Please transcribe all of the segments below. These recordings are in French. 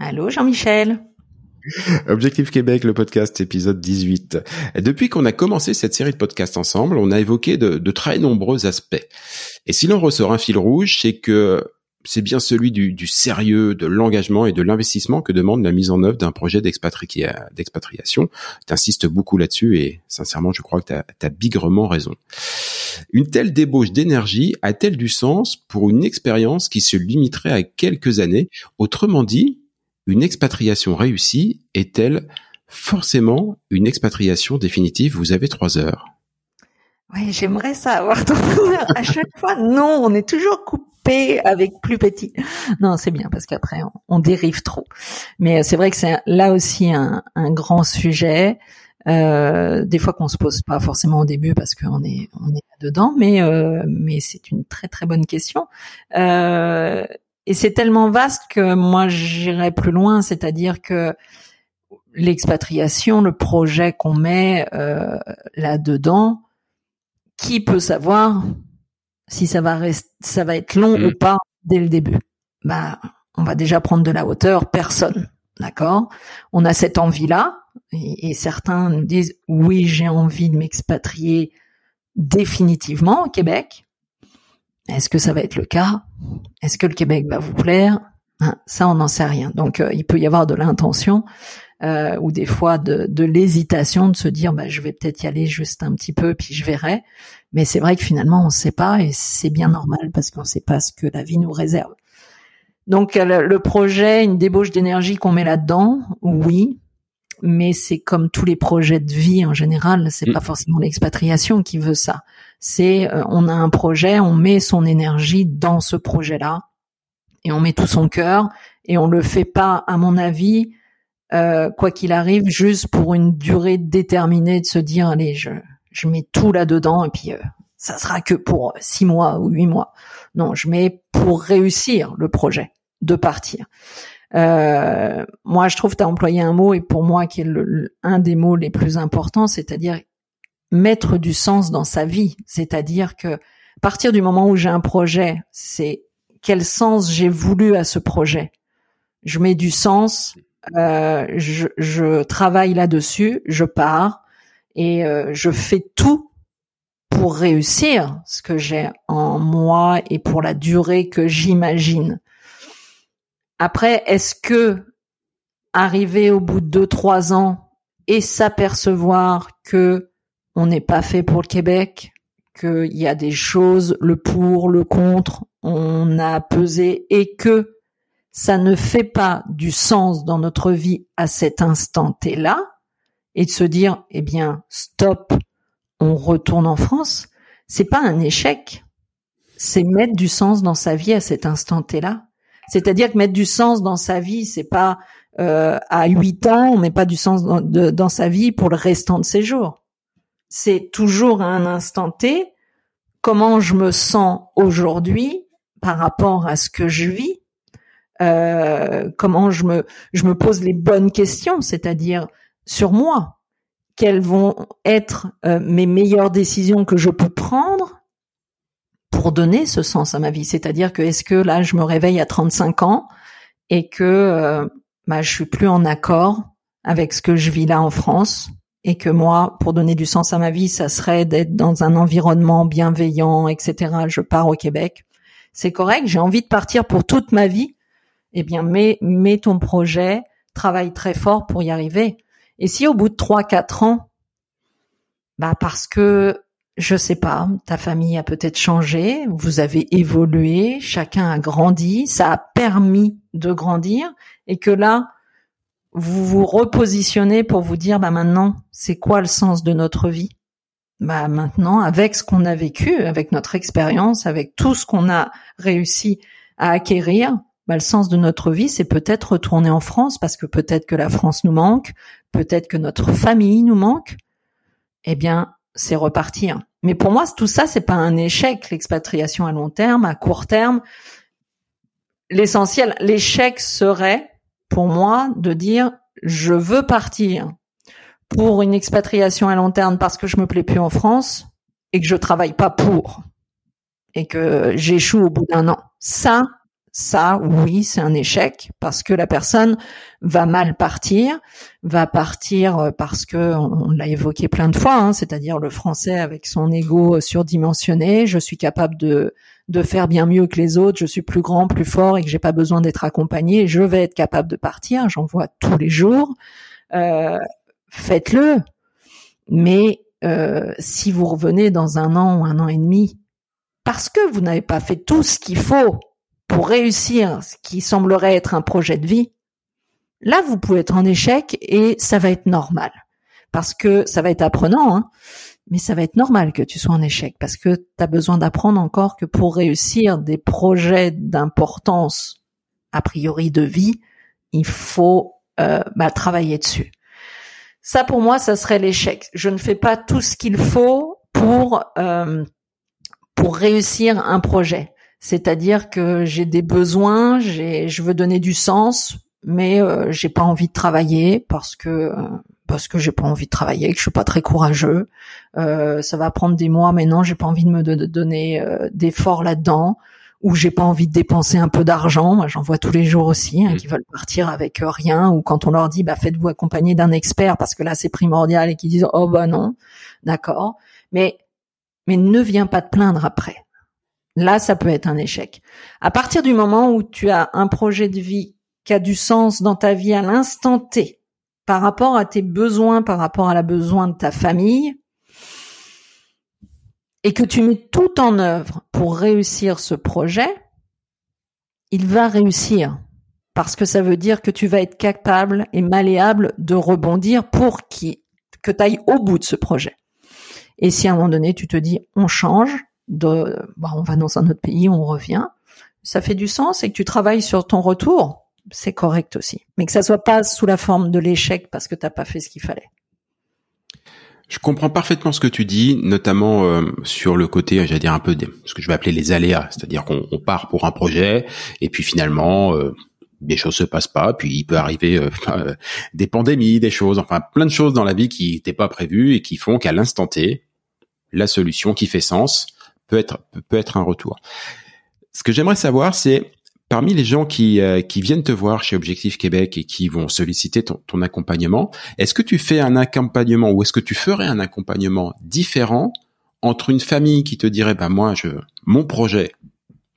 Allô Jean-Michel. Objectif Québec, le podcast, épisode 18. Depuis qu'on a commencé cette série de podcasts ensemble, on a évoqué de très nombreux aspects. Et si l'on ressort un fil rouge, c'est que c'est bien celui du sérieux, de l'engagement et de l'investissement que demande la mise en œuvre d'un projet d'expatriation. T'insistes beaucoup là-dessus et sincèrement, je crois que t'as bigrement raison. Une telle débauche d'énergie a-t-elle du sens pour une expérience qui se limiterait à quelques années? Autrement dit, une expatriation réussie est-elle forcément une expatriation définitive? Vous avez 3 heures. Oui, j'aimerais ça avoir 3 heures. À chaque fois, non, on est toujours coupé avec plus petit. Non, c'est bien parce qu'après, on dérive trop. Mais c'est vrai que c'est là aussi un grand sujet. Des fois qu'on se pose pas forcément au début parce qu'on est là-dedans, mais c'est une très très bonne question. Et c'est tellement vaste que moi j'irais plus loin, c'est-à-dire que l'expatriation, le projet qu'on met là-dedans, qui peut savoir si ça va être long ou pas dès le début? Bah, on va déjà prendre de la hauteur, personne, d'accord? On a cette envie-là, et certains nous disent « oui, j'ai envie de m'expatrier définitivement au Québec ». Est-ce que ça va être le cas? Est-ce que le Québec va vous plaire? Ça, on n'en sait rien. Donc, il peut y avoir de l'intention ou des fois de l'hésitation de se dire « je vais peut-être y aller juste un petit peu, puis je verrai ». Mais c'est vrai que finalement, on ne sait pas et c'est bien normal parce qu'on ne sait pas ce que la vie nous réserve. Donc, le projet, une débauche d'énergie qu'on met là-dedans, oui, mais c'est comme tous les projets de vie en général, c'est pas forcément l'expatriation qui veut ça. C'est on a un projet, on met son énergie dans ce projet-là et on met tout son cœur et on le fait pas, à mon avis, quoi qu'il arrive, juste pour une durée déterminée de se dire allez, je mets tout là-dedans et puis ça sera que pour 6 mois ou 8 mois. Non, je mets pour réussir le projet de partir. Moi, je trouve que tu as employé un mot, et pour moi, qui est un des mots les plus importants, c'est-à-dire mettre du sens dans sa vie. C'est-à-dire que, à partir du moment où j'ai un projet, c'est quel sens j'ai voulu à ce projet. Je mets du sens, je travaille là-dessus, je pars, et je fais tout pour réussir ce que j'ai en moi et pour la durée que j'imagine. Après, est-ce que arriver au bout de 2-3 ans et s'apercevoir que on n'est pas fait pour le Québec, qu'il y a des choses, le pour, le contre, on a pesé et que ça ne fait pas du sens dans notre vie à cet instant T-là, et de se dire, stop, on retourne en France, c'est pas un échec, c'est mettre du sens dans sa vie à cet instant T-là. C'est-à-dire que mettre du sens dans sa vie, c'est pas à 8 ans, on met pas du sens dans sa vie pour le restant de ses jours. C'est toujours à un instant T, comment je me sens aujourd'hui par rapport à ce que je vis, comment je me pose les bonnes questions, c'est-à-dire sur moi, quelles vont être mes meilleures décisions que je peux prendre pour donner ce sens à ma vie. C'est-à-dire que est-ce que là, je me réveille à 35 ans et que je suis plus en accord avec ce que je vis là en France, et que moi, pour donner du sens à ma vie, ça serait d'être dans un environnement bienveillant, etc. Je pars au Québec. C'est correct, j'ai envie de partir pour toute ma vie. Eh bien, mets ton projet, travaille très fort pour y arriver. Et si au bout de 3-4 ans, parce que, je sais pas, ta famille a peut-être changé, vous avez évolué, chacun a grandi, ça a permis de grandir, et que là, vous vous repositionnez pour vous dire, maintenant, c'est quoi le sens de notre vie? Maintenant, avec ce qu'on a vécu, avec notre expérience, avec tout ce qu'on a réussi à acquérir, le sens de notre vie, c'est peut-être retourner en France, parce que peut-être que la France nous manque, peut-être que notre famille nous manque. Eh bien, c'est repartir. Mais pour moi, tout ça, c'est pas un échec, l'expatriation à long terme, à court terme. L'essentiel, l'échec serait, pour moi, de dire je veux partir pour une expatriation à long terme parce que je me plais plus en France et que je travaille pas pour et que j'échoue au bout d'un an. Ça, oui, c'est un échec parce que la personne va mal partir, parce que on l'a évoqué plein de fois, c'est-à-dire le français avec son ego surdimensionné, je suis capable de faire bien mieux que les autres, je suis plus grand, plus fort et que j'ai pas besoin d'être accompagné, je vais être capable de partir, j'en vois tous les jours. Faites-le. Mais si vous revenez dans un an ou un an et demi, parce que vous n'avez pas fait tout ce qu'il faut pour réussir ce qui semblerait être un projet de vie, là, vous pouvez être en échec et ça va être normal. Parce que ça va être apprenant, mais ça va être normal que tu sois en échec parce que tu as besoin d'apprendre encore que pour réussir des projets d'importance, a priori de vie, il faut travailler dessus. Ça, pour moi, ça serait l'échec. Je ne fais pas tout ce qu'il faut pour réussir un projet. C'est-à-dire que j'ai des besoins, je veux donner du sens, mais j'ai pas envie de travailler parce que j'ai pas envie de travailler, que je suis pas très courageux. Ça va prendre des mois, mais non, j'ai pas envie de me donner d'efforts là-dedans, ou j'ai pas envie de dépenser un peu d'argent. Moi, j'en vois tous les jours aussi qui veulent partir avec rien, ou quand on leur dit faites-vous accompagner d'un expert parce que là c'est primordial et qui disent oh non, d'accord, mais ne viens pas te plaindre après. Là, ça peut être un échec. À partir du moment où tu as un projet de vie qui a du sens dans ta vie à l'instant T, par rapport à tes besoins, par rapport à la besoin de ta famille, et que tu mets tout en œuvre pour réussir ce projet, il va réussir. Parce que ça veut dire que tu vas être capable et malléable de rebondir pour que tu ailles au bout de ce projet. Et si à un moment donné, tu te dis « on change », on va dans un autre pays, on revient, ça fait du sens et que tu travailles sur ton retour, c'est correct aussi. Mais que ça soit pas sous la forme de l'échec parce que t'as pas fait ce qu'il fallait. Je comprends parfaitement ce que tu dis, notamment sur le côté, j'allais dire un peu ce que je vais appeler les aléas, c'est-à-dire qu'on part pour un projet et puis finalement des choses se passent pas, puis il peut arriver des pandémies, des choses, enfin plein de choses dans la vie qui n'étaient pas prévues et qui font qu'à l'instant T, la solution qui fait sens peut être un retour. Ce que j'aimerais savoir, c'est parmi les gens qui viennent te voir chez Objectif Québec et qui vont solliciter ton accompagnement, est-ce que tu fais un accompagnement ou est-ce que tu ferais un accompagnement différent entre une famille qui te dirait moi mon projet,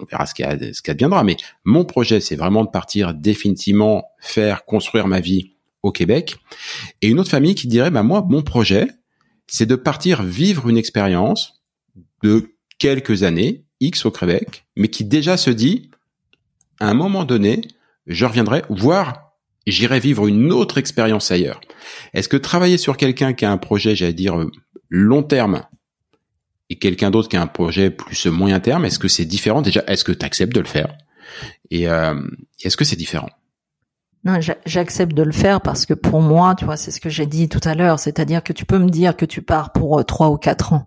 on verra ce qui adviendra, mais mon projet c'est vraiment de partir définitivement faire construire ma vie au Québec, et une autre famille qui dirait moi mon projet c'est de partir vivre une expérience de quelques années, X au Québec, mais qui déjà se dit, à un moment donné, je reviendrai, voire j'irai vivre une autre expérience ailleurs. Est-ce que travailler sur quelqu'un qui a un projet, j'allais dire, long terme, et quelqu'un d'autre qui a un projet plus moyen terme, est-ce que c'est différent? Déjà, est-ce que tu acceptes de le faire? Et est-ce que c'est différent? Non, j'accepte de le faire parce que pour moi, tu vois, c'est ce que j'ai dit tout à l'heure, c'est-à-dire que tu peux me dire que tu pars pour 3 ou 4 ans.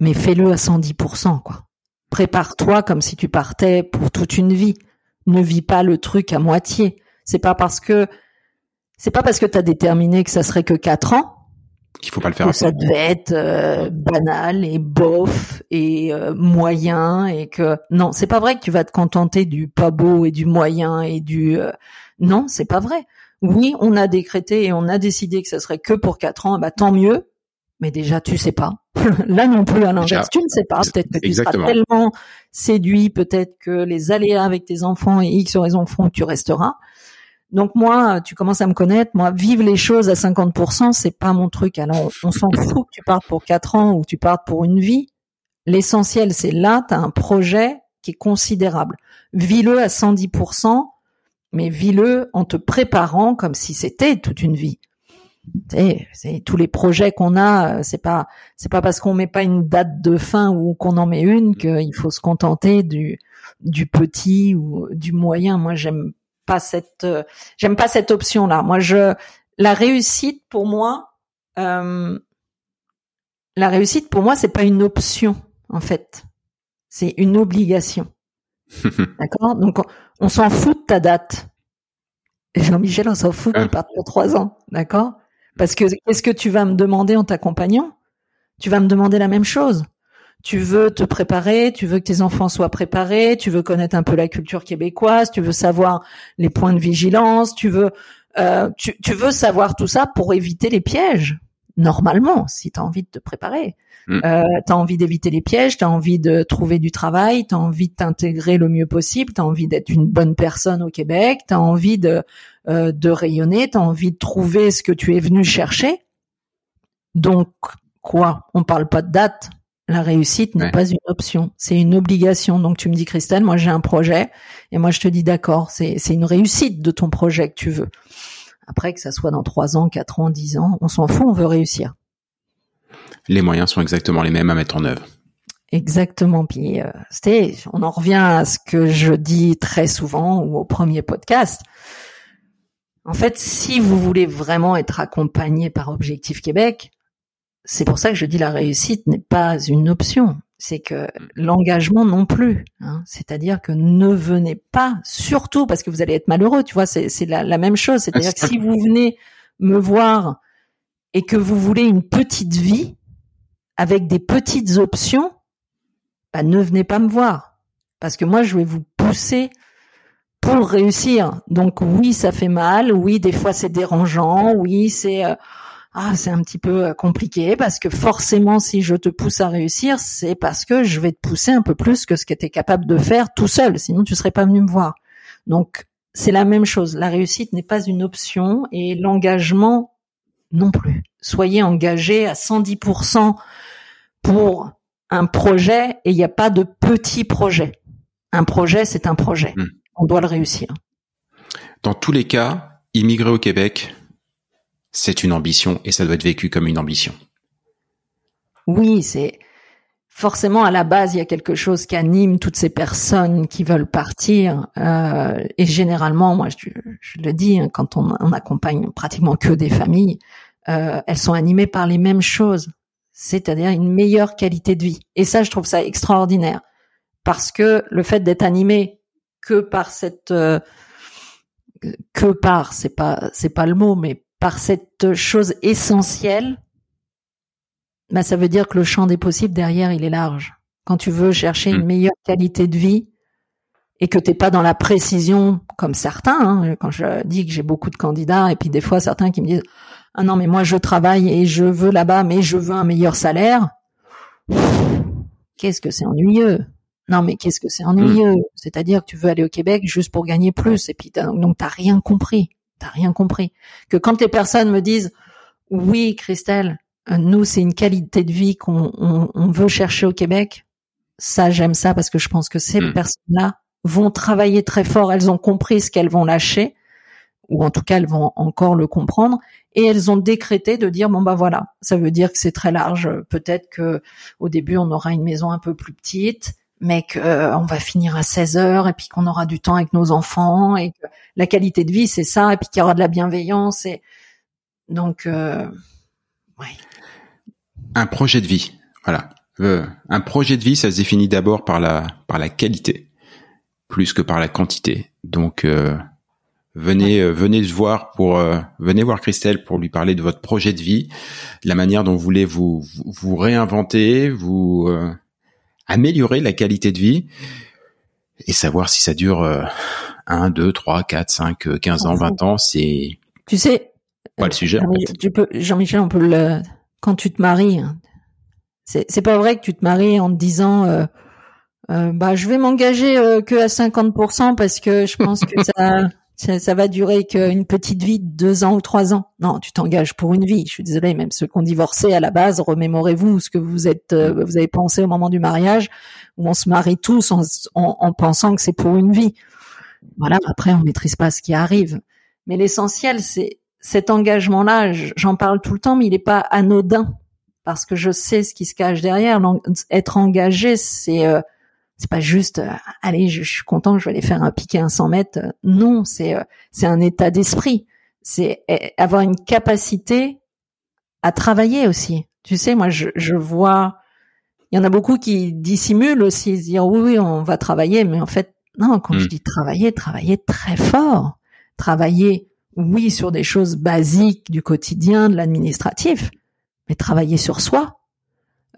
Mais fais-le à 110%, quoi. Prépare-toi comme si tu partais pour toute une vie. Ne vis pas le truc à moitié. C'est pas parce que C'est pas parce que tu as déterminé que ça serait que 4 ans qu'il faut pas le faire. Ça devait être banal et bof et moyen et que non, c'est pas vrai que tu vas te contenter du pas beau et du moyen et du non, c'est pas vrai. Oui, on a décrété et on a décidé que ça serait que pour 4 ans, bah tant mieux. Mais déjà, tu sais pas. Là non plus, à l'inverse, tu ne sais pas. Peut-être que tu Exactement. Seras tellement séduit, peut-être que les aléas avec tes enfants et X raisons font que tu resteras. Donc moi, tu commences à me connaître. Moi, vivre les choses à 50%, c'est pas mon truc. Alors, on s'en fout que tu partes pour 4 ans ou que tu partes pour une vie. L'essentiel, c'est là, tu as un projet qui est considérable. Vis-le à 110%, mais vis-le en te préparant comme si c'était toute une vie. C'est tous les projets qu'on a, c'est pas parce qu'on met pas une date de fin ou qu'on en met une qu'il faut se contenter du petit ou du moyen. Moi, j'aime pas cette option là. Moi, la réussite pour moi, c'est pas une option en fait, c'est une obligation. D'accord ? Donc on s'en fout de ta date. Et Jean-Michel, on s'en fout qu'il parte pour 3 ans, d'accord ? Parce que qu'est-ce que tu vas me demander en t'accompagnant ? Tu vas me demander la même chose. Tu veux te préparer, tu veux que tes enfants soient préparés, tu veux connaître un peu la culture québécoise, tu veux savoir les points de vigilance, tu veux savoir tout ça pour éviter les pièges. Normalement, si t'as envie de te préparer, t'as envie d'éviter les pièges, t'as envie de trouver du travail, t'as envie de t'intégrer le mieux possible, t'as envie d'être une bonne personne au Québec, t'as envie de rayonner, t'as envie de trouver ce que tu es venu chercher. Donc quoi ? On parle pas de date. La réussite n'est pas une option, c'est une obligation. Donc tu me dis Christelle, moi j'ai un projet, et moi je te dis d'accord, c'est une réussite de ton projet que tu veux. Après, que ça soit dans 3 ans, 4 ans, 10 ans, on s'en fout, on veut réussir. Les moyens sont exactement les mêmes à mettre en œuvre. Exactement. Puis, on en revient à ce que je dis très souvent ou au premier podcast. En fait, si vous voulez vraiment être accompagné par Objectif Québec, c'est pour ça que je dis la réussite n'est pas une option. C'est que l'engagement non plus, hein. C'est-à-dire que ne venez pas, surtout parce que vous allez être malheureux, tu vois, c'est la même chose. C'est-à-dire que si vous venez me voir et que vous voulez une petite vie avec des petites options, bah, ne venez pas me voir. Parce que moi, je vais vous pousser pour réussir. Donc oui, ça fait mal, oui, des fois c'est dérangeant, oui, c'est un petit peu compliqué parce que forcément, si je te pousse à réussir, c'est parce que je vais te pousser un peu plus que ce que tu es capable de faire tout seul. Sinon, tu serais pas venu me voir. Donc, c'est la même chose. La réussite n'est pas une option et l'engagement non plus. Soyez engagés à 110% pour un projet et il n'y a pas de petit projet. Un projet, c'est un projet. On doit le réussir. Dans tous les cas, immigrer au Québec, c'est une ambition et ça doit être vécu comme une ambition. Oui, c'est forcément à la base, il y a quelque chose qui anime toutes ces personnes qui veulent partir. Et généralement, moi, je le dis, hein, quand on accompagne pratiquement que des familles, elles sont animées par les mêmes choses, c'est-à-dire une meilleure qualité de vie. Et ça, je trouve ça extraordinaire parce que le fait d'être animé que par c'est pas le mot, mais par cette chose essentielle, bah ça veut dire que le champ des possibles derrière, il est large. Quand tu veux chercher une meilleure qualité de vie et que t'es pas dans la précision comme certains, hein, quand je dis que j'ai beaucoup de candidats et puis des fois certains qui me disent « Ah non, mais moi je travaille et je veux là-bas, mais je veux un meilleur salaire. » Qu'est-ce que c'est ennuyeux ? Non, mais qu'est-ce que c'est ennuyeux ? C'est-à-dire que tu veux aller au Québec juste pour gagner plus et puis donc t'as rien compris. T'as rien compris. Que quand les personnes me disent « Oui, Christelle, nous, c'est une qualité de vie qu'on veut chercher au Québec », ça, j'aime ça parce que je pense que ces personnes-là vont travailler très fort. Elles ont compris ce qu'elles vont lâcher, ou en tout cas, elles vont encore le comprendre, et elles ont décrété de dire « Bon, bah voilà, ça veut dire que c'est très large. Peut-être que au début, on aura une maison un peu plus petite. » mais qu'on va finir à 16h et puis qu'on aura du temps avec nos enfants et que la qualité de vie, c'est ça, et puis qu'il y aura de la bienveillance. Et donc, Un projet de vie, voilà. Un projet de vie, ça se définit d'abord par la qualité, plus que par la quantité. Donc, Venez voir Christelle pour lui parler de votre projet de vie, de la manière dont vous voulez vous réinventer, vous améliorer la qualité de vie et savoir si ça dure 1, 2, 3, 4, 5, 15 ans, 20 ans, c'est... Tu sais... Pas le sujet, en fait. Jean-Michel, on peut le... Quand tu te maries, c'est pas vrai que tu te maries en te disant... je vais m'engager que à 50% parce que je pense que ça va durer qu'une petite vie de 2 ans ou 3 ans. Non, tu t'engages pour une vie. Je suis désolée, même ceux qui ont divorcé à la base, remémorez-vous ce que vous avez pensé au moment du mariage, où on se marie tous en pensant que c'est pour une vie. Voilà, après, on maîtrise pas ce qui arrive. Mais l'essentiel, c'est cet engagement-là, j'en parle tout le temps, mais il est pas anodin, parce que je sais ce qui se cache derrière. Être engagé, c'est pas juste allez, je suis content, je vais aller faire un piqué à 100 mètres. Non, c'est un état d'esprit. C'est avoir une capacité à travailler aussi. Tu sais, moi, je vois... Il y en a beaucoup qui dissimulent aussi, se dire oui, on va travailler. Mais en fait, non, quand je dis travailler très fort. Travailler, oui, sur des choses basiques du quotidien, de l'administratif, mais travailler sur soi.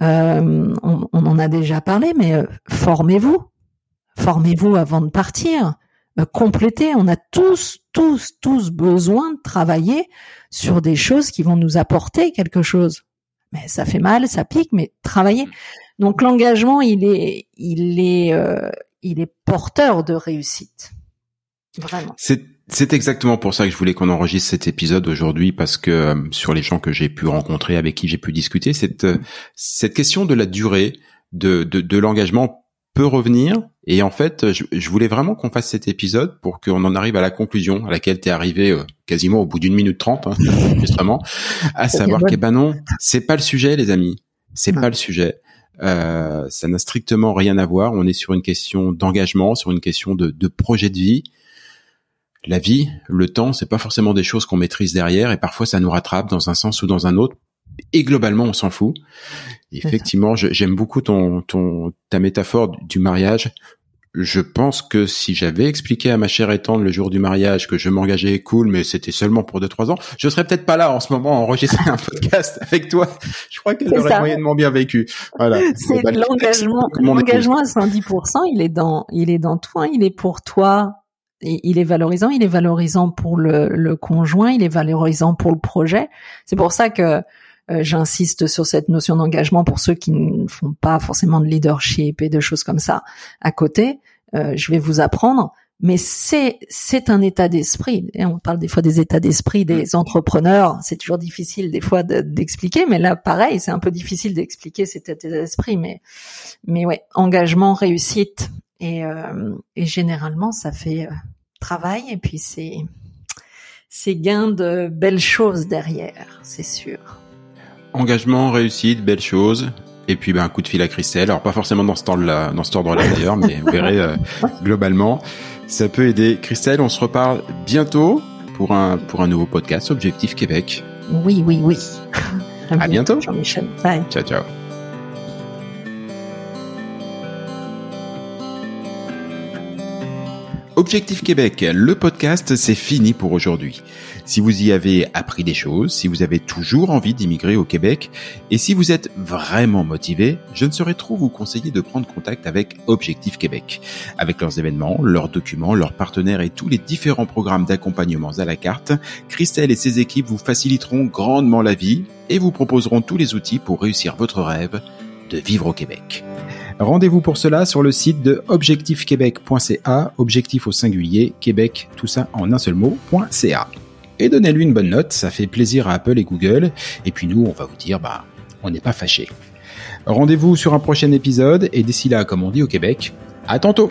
On en a déjà parlé, mais formez-vous avant de partir, complétez. On a tous besoin de travailler sur des choses qui vont nous apporter quelque chose. Mais ça fait mal, ça pique, mais travailler. Donc l'engagement, il est porteur de réussite. Vraiment. C'est exactement pour ça que je voulais qu'on enregistre cet épisode aujourd'hui, parce que sur les gens que j'ai pu rencontrer, avec qui j'ai pu discuter, cette question de la durée de l'engagement peut revenir. Et en fait, je voulais vraiment qu'on fasse cet épisode pour qu'on en arrive à la conclusion à laquelle t'es arrivé quasiment au bout d'1 minute 30, justement, à savoir que non, c'est pas le sujet, les amis, c'est pas le sujet. Ça n'a strictement rien à voir. On est sur une question d'engagement, sur une question de projet de vie. La vie, le temps, c'est pas forcément des choses qu'on maîtrise derrière, et parfois ça nous rattrape dans un sens ou dans un autre, et globalement on s'en fout. Et effectivement, j'aime beaucoup ta métaphore du mariage. Je pense que si j'avais expliqué à ma chère étendre le jour du mariage que je m'engageais, cool, mais c'était seulement pour 2-3 ans, je serais peut-être pas là en ce moment à enregistrer un podcast avec toi. Je crois qu'elle aurait moyennement bien vécu. Voilà. C'est l'engagement. L'engagement à 110%, il est dans toi, hein, il est pour toi. Il est valorisant pour le conjoint, il est valorisant pour le projet. C'est pour ça que j'insiste sur cette notion d'engagement pour ceux qui ne font pas forcément de leadership et de choses comme ça à côté. Je vais vous apprendre, mais c'est un état d'esprit. Et on parle des fois des états d'esprit des entrepreneurs. C'est toujours difficile des fois d'expliquer, mais là, pareil, c'est un peu difficile d'expliquer cet état d'esprit. Mais ouais, engagement, réussite. Et généralement, ça fait travail, et puis c'est gain de belles choses derrière, c'est sûr. Engagement, réussite, belles choses, et puis un coup de fil à Christelle. Alors pas forcément dans cet ordre-là d'ailleurs, mais vous verrez globalement, ça peut aider. Christelle, on se reparle bientôt pour un nouveau podcast Objectif Québec. Oui. À bientôt, Jean-Michel. Bye. Ciao, ciao. Objectif Québec, le podcast, c'est fini pour aujourd'hui. Si vous y avez appris des choses, si vous avez toujours envie d'immigrer au Québec, et si vous êtes vraiment motivé, je ne saurais trop vous conseiller de prendre contact avec Objectif Québec. Avec leurs événements, leurs documents, leurs partenaires et tous les différents programmes d'accompagnement à la carte, Christelle et ses équipes vous faciliteront grandement la vie et vous proposeront tous les outils pour réussir votre rêve de vivre au Québec. Rendez-vous pour cela sur le site de objectifquebec.ca, objectif au singulier, Québec, tout ça en un seul mot.ca. Et donnez-lui une bonne note, ça fait plaisir à Apple et Google. Et puis nous, on va vous dire, on n'est pas fâchés. Rendez-vous sur un prochain épisode, et d'ici là, comme on dit au Québec, à tantôt!